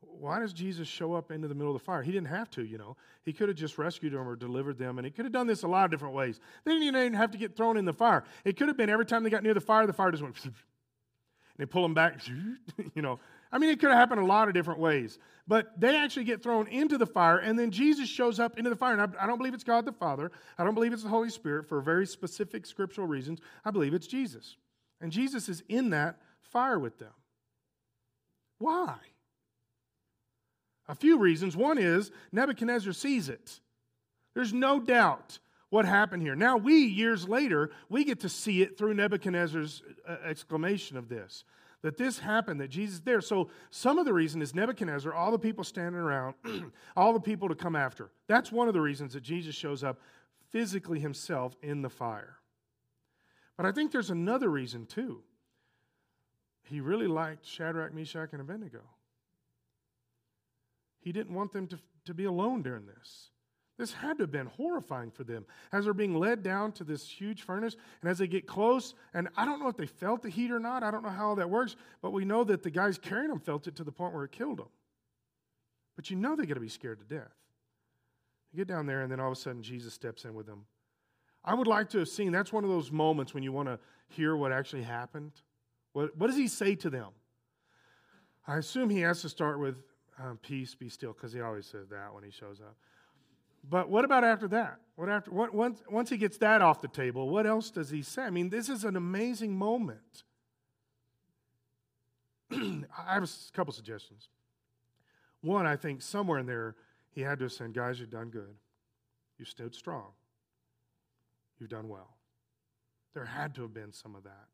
why does Jesus show up into the middle of the fire? He didn't have to, you know. He could have just rescued them or delivered them, and he could have done this a lot of different ways. They didn't even have to get thrown in the fire. It could have been every time they got near the fire, the fire just went, and they pull them back, you know. I mean, it could have happened a lot of different ways, but they actually get thrown into the fire, and then Jesus shows up into the fire. And I, I don't believe it's God the Father. I don't believe it's the Holy Spirit for very specific scriptural reasons. I believe it's Jesus. And Jesus is in that fire with them. Why? A few reasons. One is Nebuchadnezzar sees it. There's no doubt what happened here. Now we, years later, we get to see it through Nebuchadnezzar's uh, exclamation of this, that this happened, that Jesus is there. So some of the reason is Nebuchadnezzar, all the people standing around, all the people to come after. That's one of the reasons that Jesus shows up physically himself in the fire. But I think there's another reason, too. He really liked Shadrach, Meshach, and Abednego. He didn't want them to, to be alone during this. This had to have been horrifying for them. As they're being led down to this huge furnace, and as they get close, and I don't know if they felt the heat or not. I don't know how that works, but we know that the guys carrying them felt it to the point where it killed them. But you know they're going to be scared to death. You get down there, and then all of a sudden Jesus steps in with them. I would like to have seen, that's one of those moments when you want to hear what actually happened. What, what does he say to them? I assume he has to start with, um, peace, be still, because he always says that when he shows up. But what about after that? What after what, once, once he gets that off the table, what else does he say? I mean, this is an amazing moment. I have a couple suggestions. One, I think somewhere in there, he had to have said, "Guys, you've done good. You stood strong. You've done well." There had to have been some of that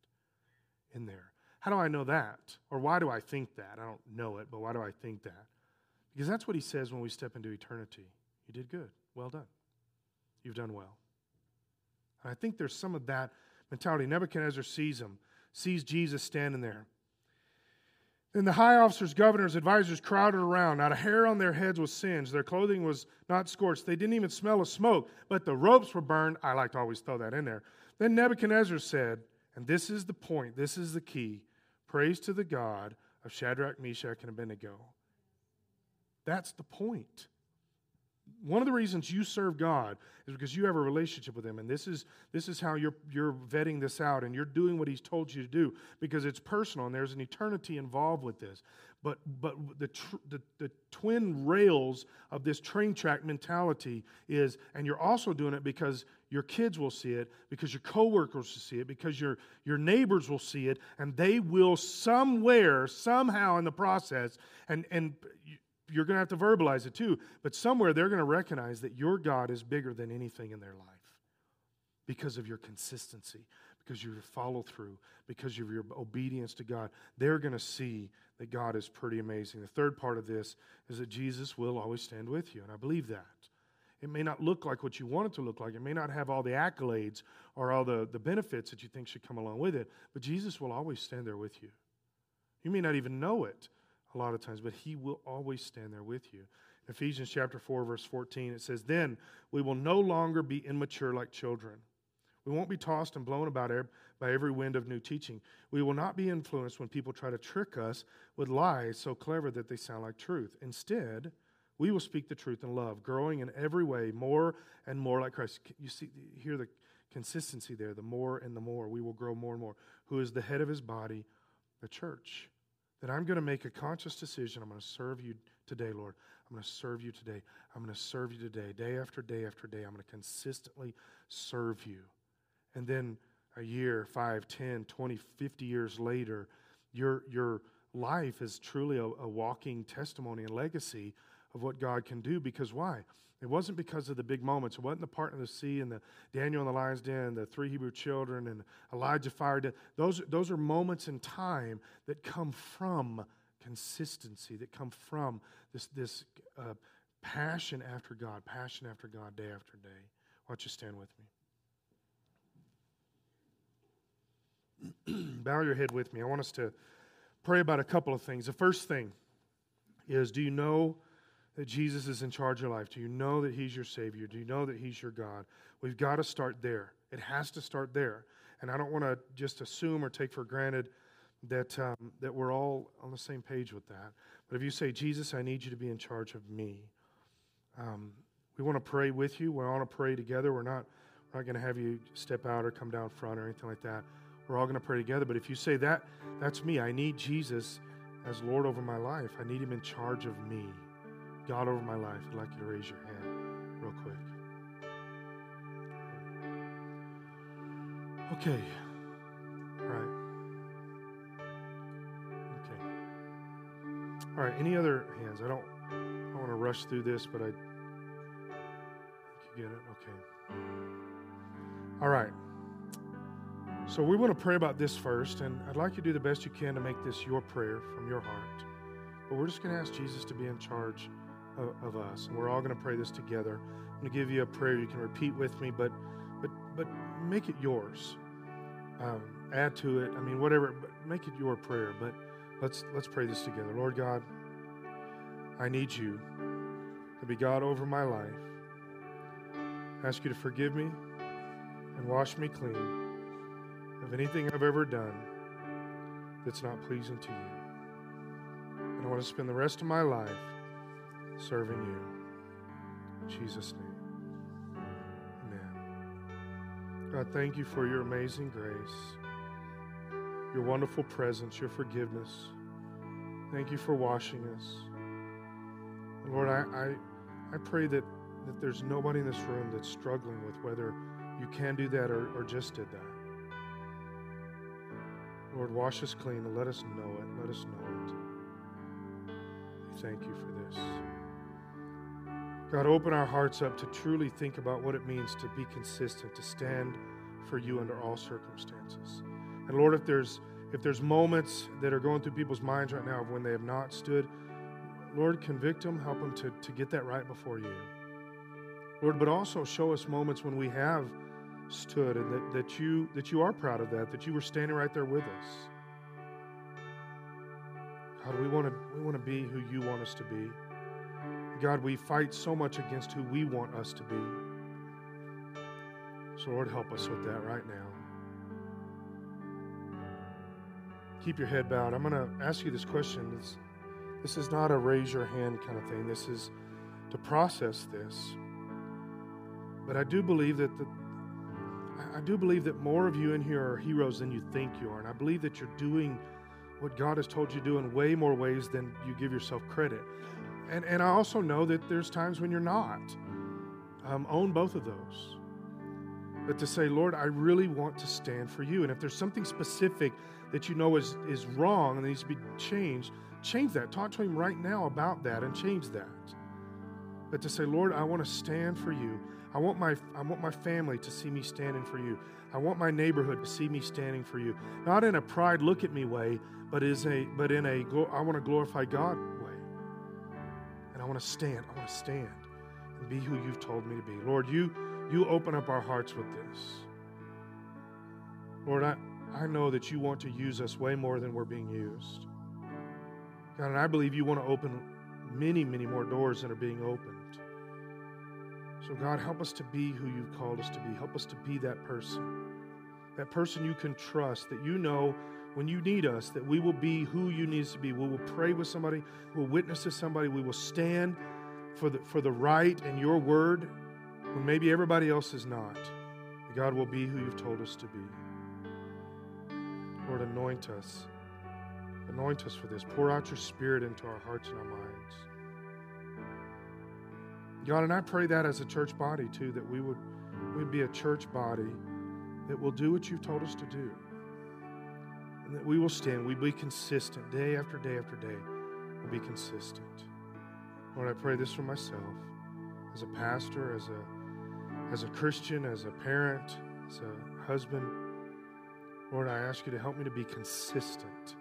in there. How do I know that? Or why do I think that? I don't know it, but why do I think that? Because that's what he says when we step into eternity. You did good. Well done. You've done well. And I think there's some of that mentality. Nebuchadnezzar sees him, sees Jesus standing there. Then the high officers, governors, advisors crowded around. Not a hair on their heads was singed. Their clothing was not scorched. They didn't even smell of smoke, but the ropes were burned. I like to always throw that in there. Then Nebuchadnezzar said, and this is the point, this is the key, praise to the God of Shadrach, Meshach, and Abednego. That's the point. One of the reasons you serve God is because you have a relationship with Him, and this is this is how you're you're vetting this out, and you're doing what He's told you to do because it's personal, and there's an eternity involved with this. But but the tr- the, the twin rails of this train track mentality is, and you're also doing it because your kids will see it, because your coworkers will see it, because your your neighbors will see it, and they will somewhere somehow in the process, and and. You, You're going to have to verbalize it too, but somewhere they're going to recognize that your God is bigger than anything in their life because of your consistency, because of your follow-through, because of your obedience to God. They're going to see that God is pretty amazing. The third part of this is that Jesus will always stand with you, and I believe that. It may not look like what you want it to look like. It may not have all the accolades or all the, the benefits that you think should come along with it, but Jesus will always stand there with you. You may not even know it a lot of times, but He will always stand there with you. In Ephesians chapter four, verse fourteen, it says, then we will no longer be immature like children. We won't be tossed and blown about by every wind of new teaching. We will not be influenced when people try to trick us with lies so clever that they sound like truth. Instead, we will speak the truth in love, growing in every way more and more like Christ. You see, hear the consistency there, the more and the more. We will grow more and more. Who is the head of His body, the church. That I'm going to make a conscious decision. I'm going to serve you today, Lord. I'm going to serve you today. I'm going to serve you today. Day after day after day, I'm going to consistently serve you. And then a year, five, ten, twenty, fifty years later, your, your life is truly a, a walking testimony and legacy of what God can do. Because why? It wasn't because of the big moments. It wasn't the part in the sea and the Daniel in the lion's den, the three Hebrew children, and Elijah fired. Those, those are moments in time that come from consistency, that come from this, this uh, passion after God, passion after God, day after day. Why don't you stand with me? Bow your head with me. I want us to pray about a couple of things. The first thing is, do you know that Jesus is in charge of your life? Do you know that He's your Savior? Do you know that He's your God? We've got to start there. It has to start there. And I don't want to just assume or take for granted that um, that we're all on the same page with that. But if you say, Jesus, I need you to be in charge of me, um, we want to pray with you. We want to pray together. We're not, we're not going to have you step out or come down front or anything like that. We're all going to pray together. But if you say, that, that's me. I need Jesus as Lord over my life. I need Him in charge of me. God over my life, I'd like you to raise your hand real quick. Okay. All right. Okay. All right, any other hands? I don't I don't want to rush through this, but I think you get it. Okay. All right. So we want to pray about this first, and I'd like you to do the best you can to make this your prayer from your heart. But we're just going to ask Jesus to be in charge of us, and we're all going to pray this together. I'm going to give you a prayer you can repeat with me, but but but make it yours. Um, add to it. I mean, whatever. But make it your prayer. But let's let's pray this together. Lord God, I need you to be God over my life. I ask you to forgive me and wash me clean of anything I've ever done that's not pleasing to you. And I want to spend the rest of my life serving you. In Jesus' name, amen. God, thank you for your amazing grace, your wonderful presence, your forgiveness. Thank you for washing us. Lord, I, I, I pray that, that there's nobody in this room that's struggling with whether you can do that or, or just did that. Lord, wash us clean and let us know it. Let us know it. Thank you for this. God, open our hearts up to truly think about what it means to be consistent, to stand for you under all circumstances. And Lord, if there's if there's moments that are going through people's minds right now of when they have not stood, Lord, convict them, help them to, to get that right before you. Lord, but also show us moments when we have stood and that, that you that you are proud of that, that you were standing right there with us. God, we want to we want to be who you want us to be. God, we fight so much against who we want us to be. So, Lord, help us with that right now. Keep your head bowed. I'm going to ask you this question. It's, this is not a raise your hand kind of thing. This is to process this. But I do believe that the, I do believe that more of you in here are heroes than you think you are. And I believe that you're doing what God has told you to do in way more ways than you give yourself credit. And and I also know that there's times when you're not. Um, own both of those. But to say, Lord, I really want to stand for you. And if there's something specific that you know is, is wrong and needs to be changed, change that. Talk to him right now about that and change that. But to say, Lord, I want to stand for you. I want my I want my family to see me standing for you. I want my neighborhood to see me standing for you. Not in a pride, look at me way, but is a but in a I want to glorify God. I want to stand. I want to stand and be who you've told me to be. Lord, you you open up our hearts with this. Lord, I, I know that you want to use us way more than we're being used. God, and I believe you want to open many, many more doors than are being opened. So, God, help us to be who you've called us to be. Help us to be that person, that person you can trust, that you know when you need us, that we will be who you need us to be. We will pray with somebody. We'll witness to somebody. We will stand for the, for the right and your word when maybe everybody else is not. God will be who you've told us to be. Lord, anoint us. Anoint us for this. Pour out your spirit into our hearts and our minds. God, and I pray that as a church body too, that we would we'd be a church body that will do what you've told us to do. That we will stand, we be consistent day after day after day. We'll be consistent. Lord, I pray this for myself, as a pastor, as a as a Christian, as a parent, as a husband. Lord, I ask you to help me to be consistent.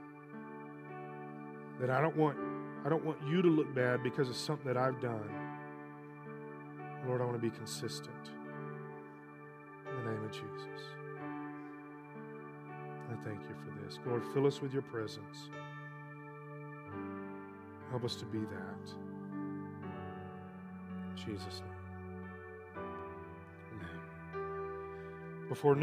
That I don't want I don't want you to look bad because of something that I've done. Lord, I want to be consistent. In the name of Jesus. I thank you for this. Lord, fill us with your presence. Help us to be that. In Jesus' name. Amen. Before